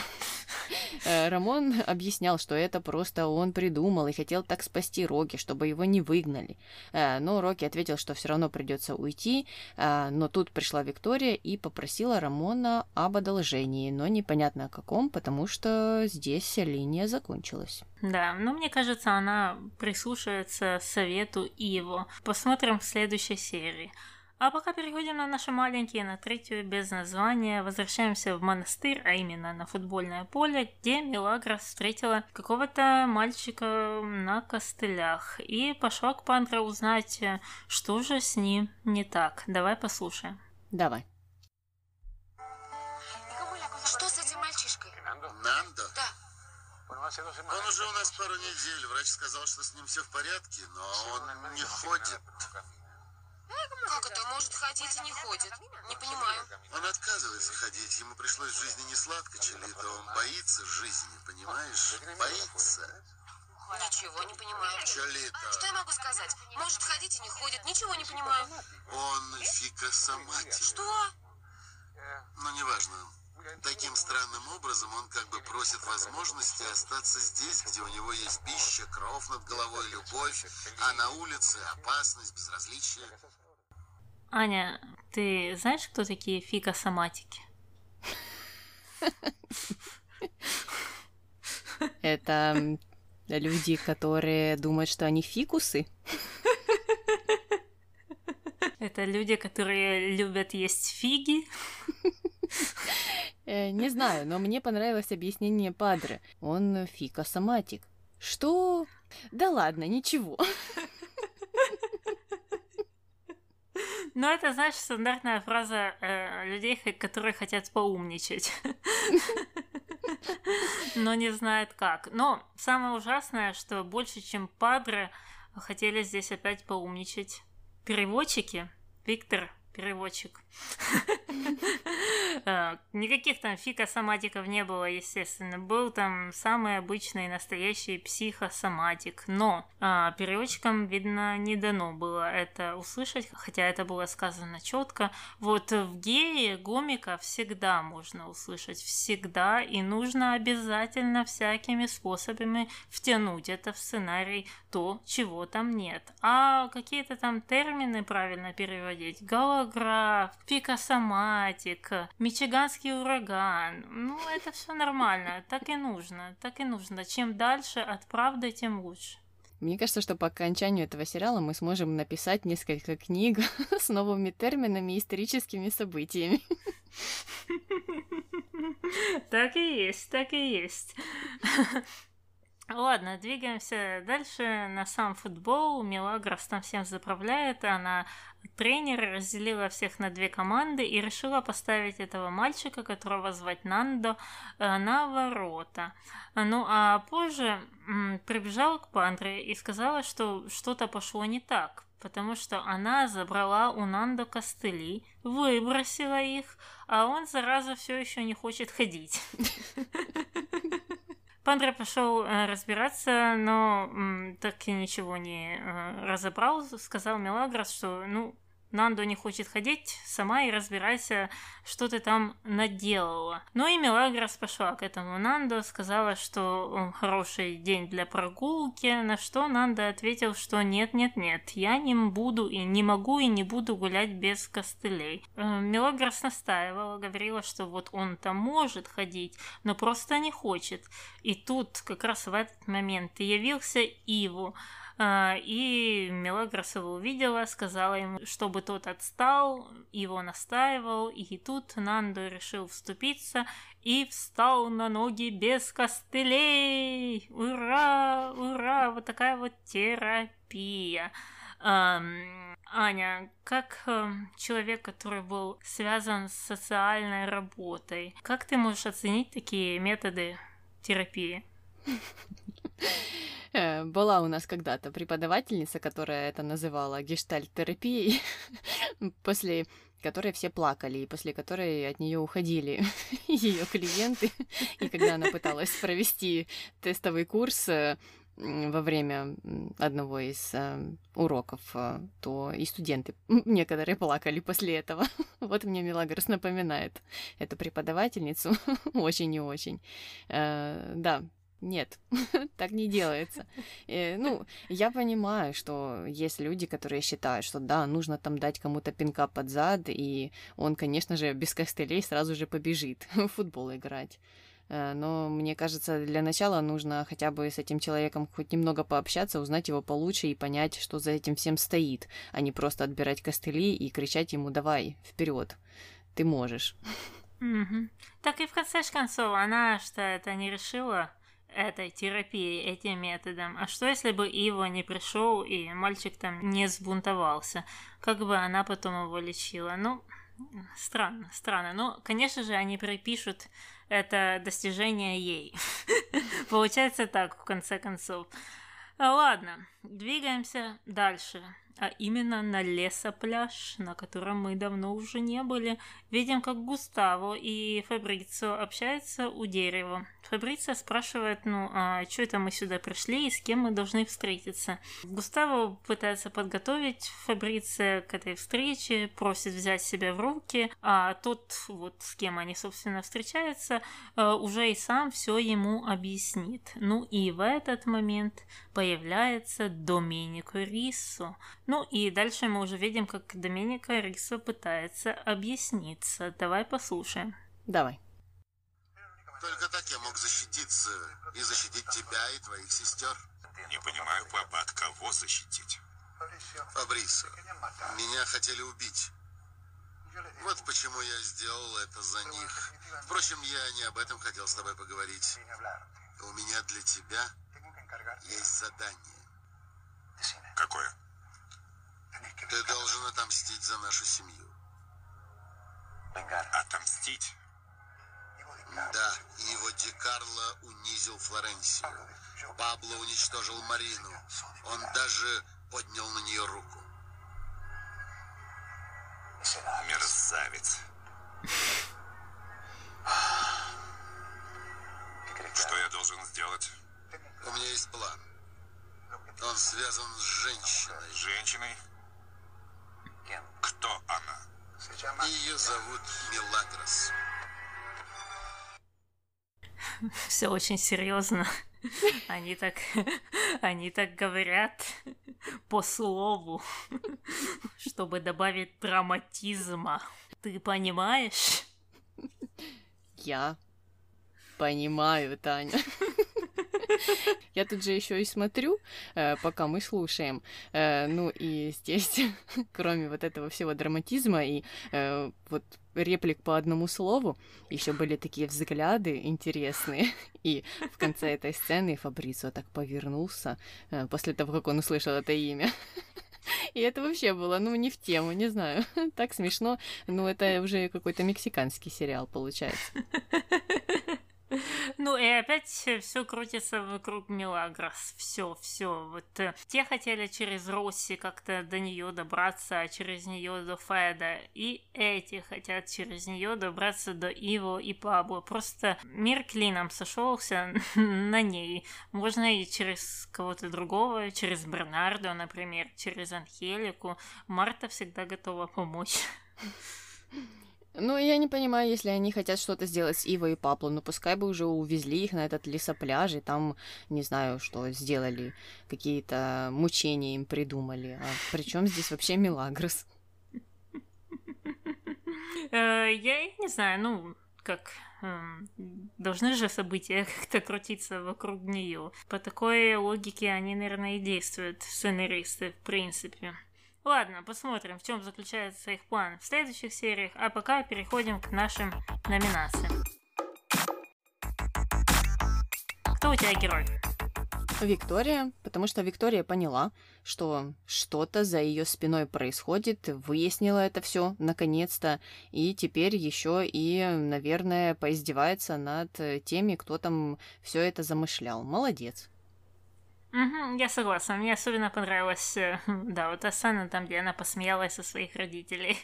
Рамон объяснял, что это просто он придумал и хотел так спасти Рокки, чтобы его не выгнали. Но Рокки ответил, что все равно придется уйти, но тут пришла Виктория и попросила Рамона об одолжении, но непонятно о каком, потому что здесь линия закончилась. Да, но мне кажется, она прислушается совету Иво. Посмотрим в следующей серии. А пока переходим на наши маленькие, на третью без названия. Возвращаемся в монастырь, а именно на футбольное поле, где Милагрос встретила какого-то мальчика на костылях и пошла к Пандро узнать, что же с ним не так. Давай послушаем. Давай. Что с этим мальчишкой? Нандо? Да. Он уже у нас пару недель. Врач сказал, что с ним все в порядке, но он не ходит. Как это может ходить? Дети не ходят. Не понимаю. Он отказывается ходить. Ему пришлось в жизни несладко, Чилито. Он боится жизни, понимаешь? Боится. Ничего не понимаю. Чилито. Что я могу сказать? Может ходить и не ходит. Ничего не понимаю. Он фикосоматик. Что? Ну, неважно. Таким странным образом он как бы просит возможности остаться здесь, где у него есть пища, кров над головой, любовь, а на улице опасность, безразличие. Аня, ты знаешь, кто такие фикосоматики? Это люди, которые думают, что они фикусы. Это люди, которые любят есть фиги. Не знаю, но мне понравилось объяснение Падре. Он фикосоматик. Что? Да ладно, ничего. Ну, это, знаешь, стандартная фраза э, людей, которые хотят поумничать, но не знают как. Но самое ужасное, что больше, чем Падре, хотели здесь опять поумничать переводчики. Виктор, переводчик. Никаких там фикосоматиков не было, естественно. Был там самый обычный, настоящий психосоматик. Но а, переводчикам, видно, не дано было это услышать, хотя это было сказано четко. Вот в гее гомика всегда можно услышать. Всегда. И нужно обязательно всякими способами втянуть это в сценарий, то, чего там нет. А какие-то там термины правильно переводить. Голограф, фикосоматик, мичиганский ураган. Ну, это все нормально. Так и нужно. Так и нужно. Чем дальше от правды, тем лучше. Мне кажется, что по окончанию этого сериала мы сможем написать несколько книг с новыми терминами и историческими событиями. Так и есть, так и есть. Ладно, двигаемся дальше на сам футбол. Мелагрос там всем заправляет. Она тренер, разделила всех на две команды и решила поставить этого мальчика, которого звать Нандо, на ворота. Ну, а позже м, прибежала к Падре и сказала, что что-то пошло не так, потому что она забрала у Нандо костыли, выбросила их, а он, зараза, все еще не хочет ходить. Падре пошел разбираться, но м, так и ничего не э, разобрал. Сказал Мелагрос, что ну, Нандо не хочет ходить, сама и разбирайся, что ты там наделала. Но и Мелагрос пошла к этому Нандо, сказала, что хороший день для прогулки, на что Нандо ответил, что нет-нет-нет, я не буду и не могу и не буду гулять без костылей. Э, Мелагрос настаивала, говорила, что вот он-то может ходить, но просто не хочет. И тут, как раз в этот момент, явился Иво, и Мелагрос его увидела, сказала ему, чтобы тот отстал, его настаивал, и тут Нандо решил вступиться и встал на ноги без костылей! Ура! Ура! Вот такая вот терапия! Аня, как человек, который был связан с социальной работой, как ты можешь оценить такие методы терапии? Была у нас когда-то преподавательница, которая это называла гештальт-терапией, после которой все плакали, и после которой от нее уходили ее клиенты. И когда она пыталась провести тестовый курс во время одного из уроков, то и студенты некоторые плакали после этого. Вот мне Мелагрос напоминает эту преподавательницу очень и очень. Да. Нет, так не делается. И, ну, я понимаю, что есть люди, которые считают, что да, нужно там дать кому-то пинка под зад, и он, конечно же, без костылей сразу же побежит в футбол играть. Но мне кажется, для начала нужно хотя бы с этим человеком хоть немного пообщаться, узнать его получше и понять, что за этим всем стоит, а не просто отбирать костыли и кричать ему «давай, вперед, ты можешь». Mm-hmm. Так и в конце концов, она что это не решила? Этой терапией, этим методом. А что, если бы Иво не пришел и мальчик там не сбунтовался? Как бы она потом его лечила? Ну, странно, странно. Но, конечно же, они припишут это достижение ей. Получается так, в конце концов. Ладно, двигаемся дальше. а именно на лесопляж, на котором мы давно уже не были. Видим, как Густаво и Фабрицио общаются у дерева. Фабрицио спрашивает, ну, а что это мы сюда пришли и с кем мы должны встретиться. Густаво пытается подготовить Фабрицио к этой встрече, просит взять себя в руки, а тот, вот с кем они, собственно, встречаются, уже и сам все ему объяснит. Ну и в этот момент появляется Доменико Риссо. Ну и дальше мы уже видим, как Доменико Риссо пытается объясниться. Давай послушаем. Давай. Только так я мог защититься и защитить тебя и твоих сестер. Не понимаю, папа, от кого защитить? Фабрицио, меня хотели убить. Вот почему я сделал это за них. Впрочем, я не об этом хотел с тобой поговорить. У меня для тебя есть задание. Какое? Ты должен отомстить за нашу семью. Отомстить? Да, его Ди Карло унизил Флоренцию. Пабло уничтожил Марину. Он даже поднял на нее руку. Мерзавец. Что я должен сделать? У меня есть план. Он связан с женщиной. Женщиной? Кто она? Ее зовут Меладрос. Все очень серьезно. Они так, они так говорят по слову, чтобы добавить драматизма. Ты понимаешь? Я понимаю, Таня. Я тут же еще и смотрю, пока мы слушаем. Ну и здесь, кроме вот этого всего драматизма и вот реплик по одному слову, еще были такие взгляды интересные. И в конце этой сцены Фабрицио так повернулся после того, как он услышал это имя. И это вообще было, ну, не в тему, не знаю. Так смешно. Ну, это уже какой-то мексиканский сериал получается. Ну и опять все крутится вокруг Меладрос. Все, все. Вот те хотели через Росси как-то до нее добраться, а через нее до Феда. И эти хотят через нее добраться до Иво и Пабло. Просто мир клином сошелся на ней. Можно и через кого-то другого, через Бернардо, например, через Анхелику. Марта всегда готова помочь. Ну, я не понимаю, если они хотят что-то сделать с Иво и Пабло, ну, пускай бы уже увезли их на этот лесопляж, и там, не знаю, что сделали, какие-то мучения им придумали. А при чем здесь вообще Меладрос? Я не знаю, ну, как... должны же события как-то крутиться вокруг нее. По такой логике они, наверное, и действуют, сценаристы, в принципе. Ладно, посмотрим, в чем заключается их план в следующих сериях, а пока переходим к нашим номинациям. Кто у тебя герой? Виктория, потому что Виктория поняла, что что-то за ее спиной происходит, выяснила это все наконец-то, и теперь еще и, наверное, поиздевается над теми, кто там все это замышлял. Молодец. Угу, я согласна. Мне особенно понравилась, да, вот та сцена там, где она посмеялась со своих родителей,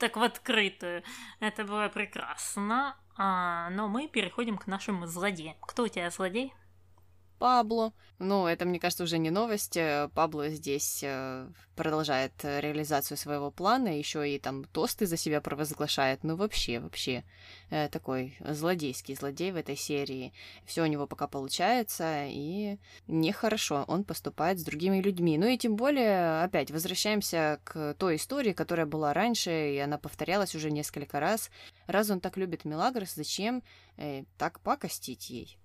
так в открытую. Это было прекрасно. А, но мы переходим к нашему злодею. Кто у тебя злодей? Пабло. Ну, это, мне кажется, уже не новость. Пабло здесь продолжает реализацию своего плана, еще и там тосты за себя провозглашает. Ну, вообще, вообще, такой злодейский злодей в этой серии. Все у него пока получается, и нехорошо он поступает с другими людьми. Ну и тем более, опять, возвращаемся к той истории, которая была раньше, и она повторялась уже несколько раз. Раз он так любит Меладрос, зачем э, так пакостить ей?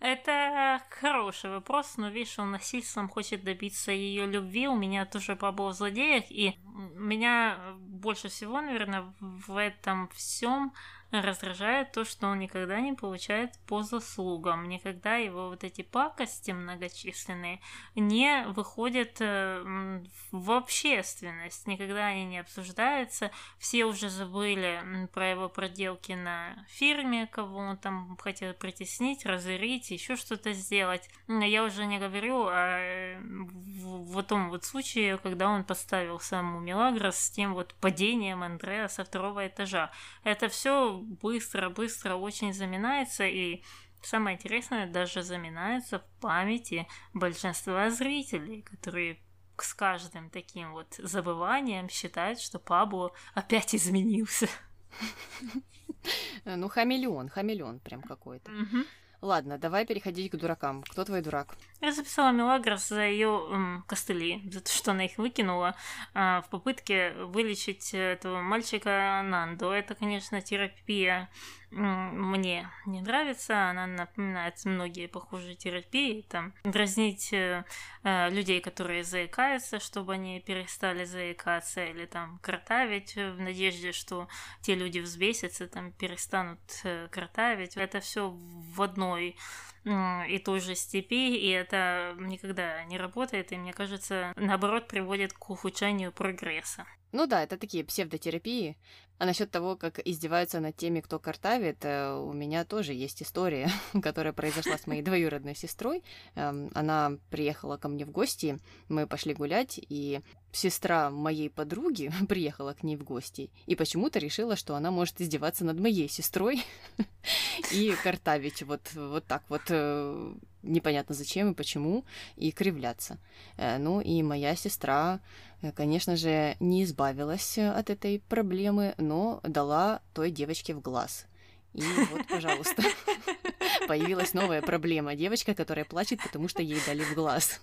Это хороший вопрос, но видишь, он насильством хочет добиться ее любви. У меня тоже Пабло в злодеях, и меня больше всего, наверное, в этом всем раздражает то, что он никогда не получает по заслугам, никогда его вот эти пакости многочисленные не выходят в общественность, никогда они не обсуждаются, все уже забыли про его проделки на фирме, кого он там хотел притеснить, разорить, еще что-то сделать. Я уже не говорю о вот том вот случае, когда он поставил саму Милагрос с тем вот падением Андреа со второго этажа. Это все быстро-быстро очень заминается, и самое интересное, даже заминается в памяти большинства зрителей, которые с каждым таким вот забыванием считают, что Пабло опять изменился. Ну, хамелеон, хамелеон прям какой-то. Ладно, давай переходить к дуракам. Кто твой дурак? Я записала Милагрос за ее эм, костыли, за то, что она их выкинула э, в попытке вылечить этого мальчика Нанду. Это, конечно, терапия э, мне не нравится. Она напоминает многие похожие терапии. Там дразнить э, людей, которые заикаются, чтобы они перестали заикаться, или там картавить в надежде, что те люди взбесятся, там перестанут э, картавить. Это все в одно и той же степи, и это никогда не работает, и, мне кажется, наоборот, приводит к ухудшению прогресса. Ну да, это такие псевдотерапии. А насчет того, как издеваются над теми, кто картавит, у меня тоже есть история, которая произошла с моей двоюродной сестрой. Она приехала ко мне в гости, мы пошли гулять, и сестра моей подруги приехала к ней в гости и почему-то решила, что она может издеваться над моей сестрой и картавить вот, вот так вот непонятно зачем и почему, и кривляться. Ну и моя сестра, конечно же, не избавилась от этой проблемы, но дала той девочке в глаз. И вот, пожалуйста, появилась новая проблема. Девочка, которая плачет, потому что ей дали в глаз.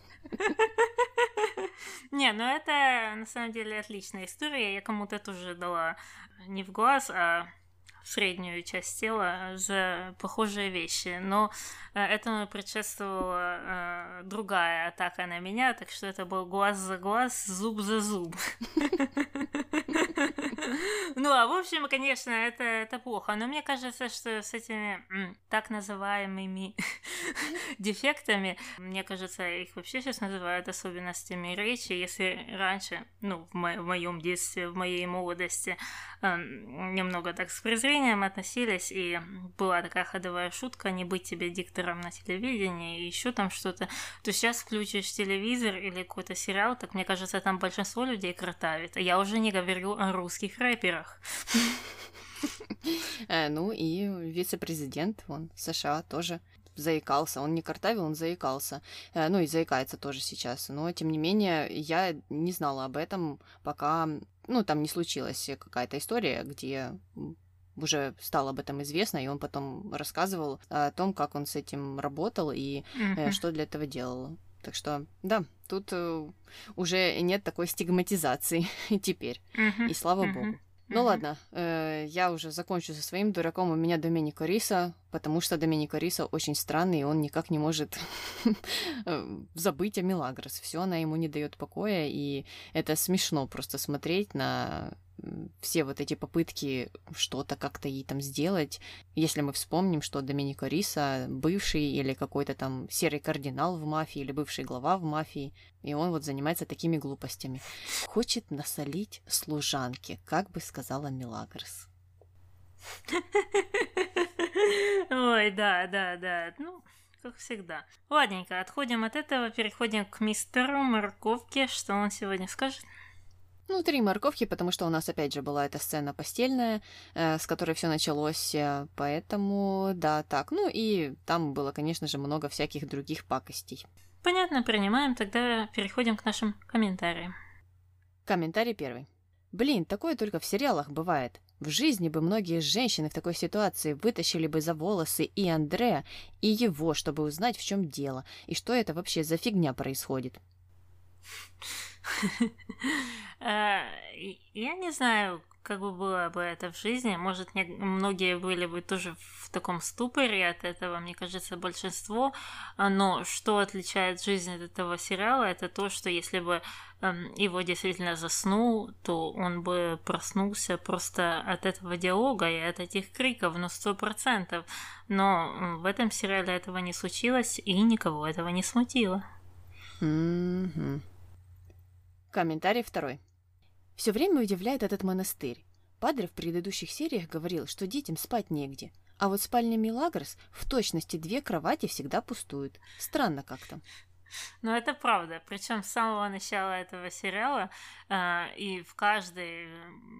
Не, ну это на самом деле отличная история. Я кому-то тоже дала не в глаз, а в среднюю часть тела за похожие вещи. Но этому предшествовала другая атака на меня, так что это был глаз за глаз, зуб за зуб. Ну, а в общем, конечно, это, это плохо, но мне кажется, что с этими м, так называемыми дефектами, мне кажется, их вообще сейчас называют особенностями речи, если раньше, ну, в, мо- в моем детстве, в моей молодости э, немного так с презрением относились, и была такая ходовая шутка, не быть тебе диктором на телевидении, и еще там что-то, то сейчас включишь телевизор или какой-то сериал, так мне кажется, там большинство людей картавит, а я уже не говорю о русских рэперах. Ну и вице-президент, он, США, тоже заикался. Он не картавил, он заикался. Ну и заикается тоже сейчас. Но, тем не менее, я не знала об этом, пока, ну, там не случилась какая-то история, где уже стало об этом известно, и он потом рассказывал о том, как он с этим работал и mm-hmm. что для этого делал. Так что, да, тут уже нет такой стигматизации теперь, uh-huh, и слава uh-huh, богу. Uh-huh. Ну ладно, э, я уже закончу со своим дураком, у меня Доменико Риссо, потому что Доменико Риссо очень странный, и он никак не может забыть о Милагрос, все она ему не дает покоя, и это смешно просто смотреть на все вот эти попытки что-то как-то ей там сделать. Если мы вспомним, что Доменико Риссо бывший или какой-то там серый кардинал в мафии, или бывший глава в мафии, и он вот занимается такими глупостями. Хочет насолить служанке, как бы сказала Милагрос. Ой, да, да, да, ну... как всегда. Ладненько, отходим от этого, переходим к мистеру Морковке. Что он сегодня скажет? Ну, три морковки, потому что у нас опять же была эта сцена постельная, э, с которой все началось, поэтому да, так. Ну и там было, конечно же, много всяких других пакостей. Понятно, принимаем, тогда переходим к нашим комментариям. Комментарий первый. Блин, такое только в сериалах бывает. В жизни бы многие женщины в такой ситуации вытащили бы за волосы и Андреа, и его, чтобы узнать, в чем дело, и что это вообще за фигня происходит. Я не знаю, как бы было бы это в жизни. Может, не, многие были бы тоже в таком ступоре от этого, мне кажется, большинство. Но что отличает жизнь от этого сериала, это то, что если бы его действительно заснул, то он бы проснулся просто от этого диалога и от этих криков, ну, сто процентов. Но в этом сериале этого не случилось, и никого этого не смутило. Mm-hmm. Комментарий второй. Все время удивляет этот монастырь. Падре в предыдущих сериях говорил, что детям спать негде, а вот спальня Милагрос в точности две кровати всегда пустуют. Странно как-то. Ну, это правда. Причем с самого начала этого сериала э, и в каждый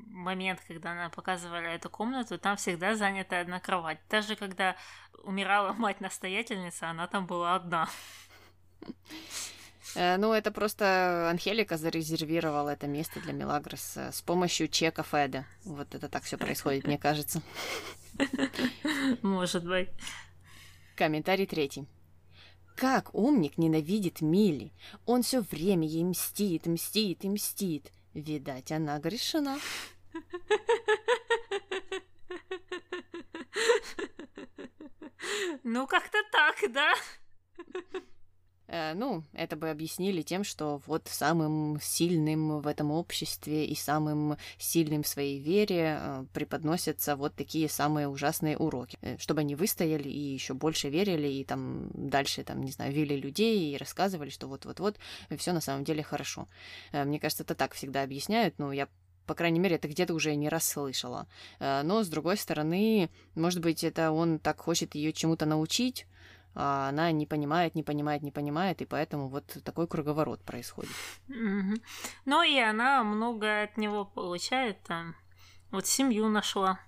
момент, когда нам показывали эту комнату, там всегда занята одна кровать. Даже когда умирала мать-настоятельница, она там была одна. Ну, это просто Анхелика зарезервировала это место для Милагрос с помощью чека Феда. Вот это так все происходит, мне кажется. Может быть. Комментарий третий. Как умник ненавидит Милли? Он все время ей мстит, мстит и мстит. Видать, она грешена. Ну, как-то так, да? Ну, это бы объяснили тем, что вот самым сильным в этом обществе и самым сильным в своей вере преподносятся вот такие самые ужасные уроки, чтобы они выстояли и еще больше верили, и там дальше, там, не знаю, вели людей и рассказывали, что вот-вот-вот все на самом деле хорошо. Мне кажется, это так всегда объясняют, но я, по крайней мере, это где-то уже не раз слышала. Но, с другой стороны, может быть, это он так хочет ее чему-то научить, а она не понимает, не понимает, не понимает, и поэтому вот такой круговорот происходит. Mm-hmm. Ну и она много от него получает. Там. Вот семью нашла,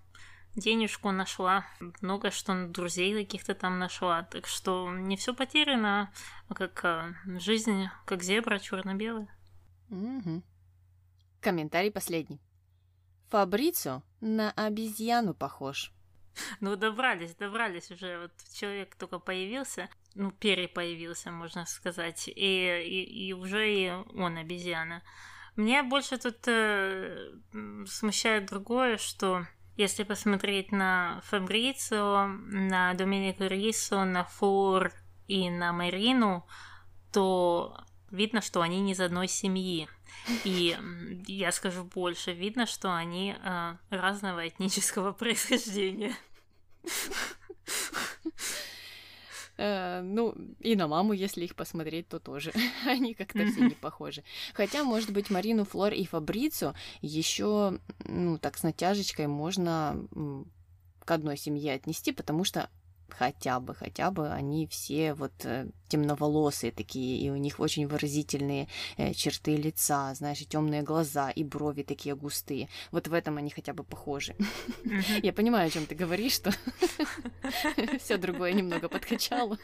денежку нашла, много что друзей каких-то там нашла. Так что не все потеряно, как жизнь, как зебра черно-белая. Mm-hmm. Комментарий последний. Фабрицио на обезьяну похож. Ну, добрались, добрались уже. Вот человек только появился, ну, перепоявился, можно сказать, и, и, и уже и он обезьяна. Меня больше тут э, смущает другое, что если посмотреть на Фабрицио, на Доменико Риссо, на Флор и на Марину, то видно, что они не из одной семьи. И я скажу больше, видно, что они э, разного этнического происхождения. Ну, и на маму, если их посмотреть, то тоже. Они как-то все не похожи. Хотя, может быть, Марину, Флор и Фабрицио еще, ну, так с натяжечкой можно к одной семье отнести, потому что хотя бы, хотя бы они все вот темноволосые такие, и у них очень выразительные черты лица, знаешь, темные глаза и брови такие густые. Вот в этом они хотя бы похожи. Я понимаю, о чем ты говоришь, что все другое немного подкачало.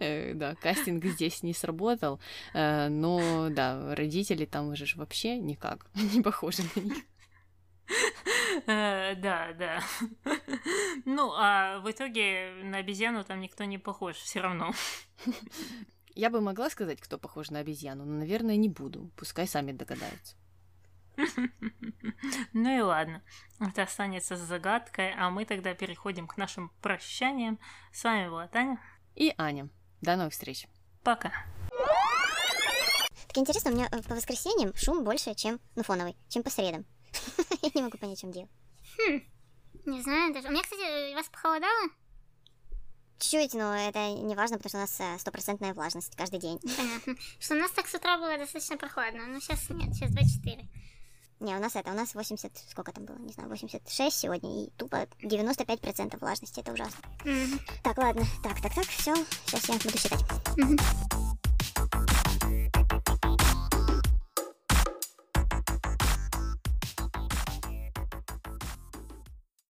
Да, кастинг здесь не сработал, но да, родители там уже вообще никак не похожи на них. Да, да. Ну, а в итоге на обезьяну там никто не похож, все равно. Я бы могла сказать, кто похож на обезьяну, но, наверное, не буду. Пускай сами догадаются. Ну и ладно. Это останется загадкой, а мы тогда переходим к нашим прощаниям. С вами была Таня. И Аня. До новых встреч. Пока. Так интересно, у меня по воскресеньям шум больше, чем, ну, фоновый, чем по средам. Я не могу понять, в чем дело. Хм, не знаю даже. У меня, кстати, у вас похолодало? Чуть-чуть, но это не важно, потому что у нас стопроцентная влажность каждый день. Понятно. Что у нас так с утра было достаточно прохладно, но сейчас нет, сейчас двадцать четыре. Не, у нас это, у нас восемьдесят, сколько там было, не знаю, восемьдесят шесть сегодня, и тупо девяносто пять процентов влажности, это ужасно. Угу. Так, ладно, так, так, так, все, сейчас я буду считать. Угу.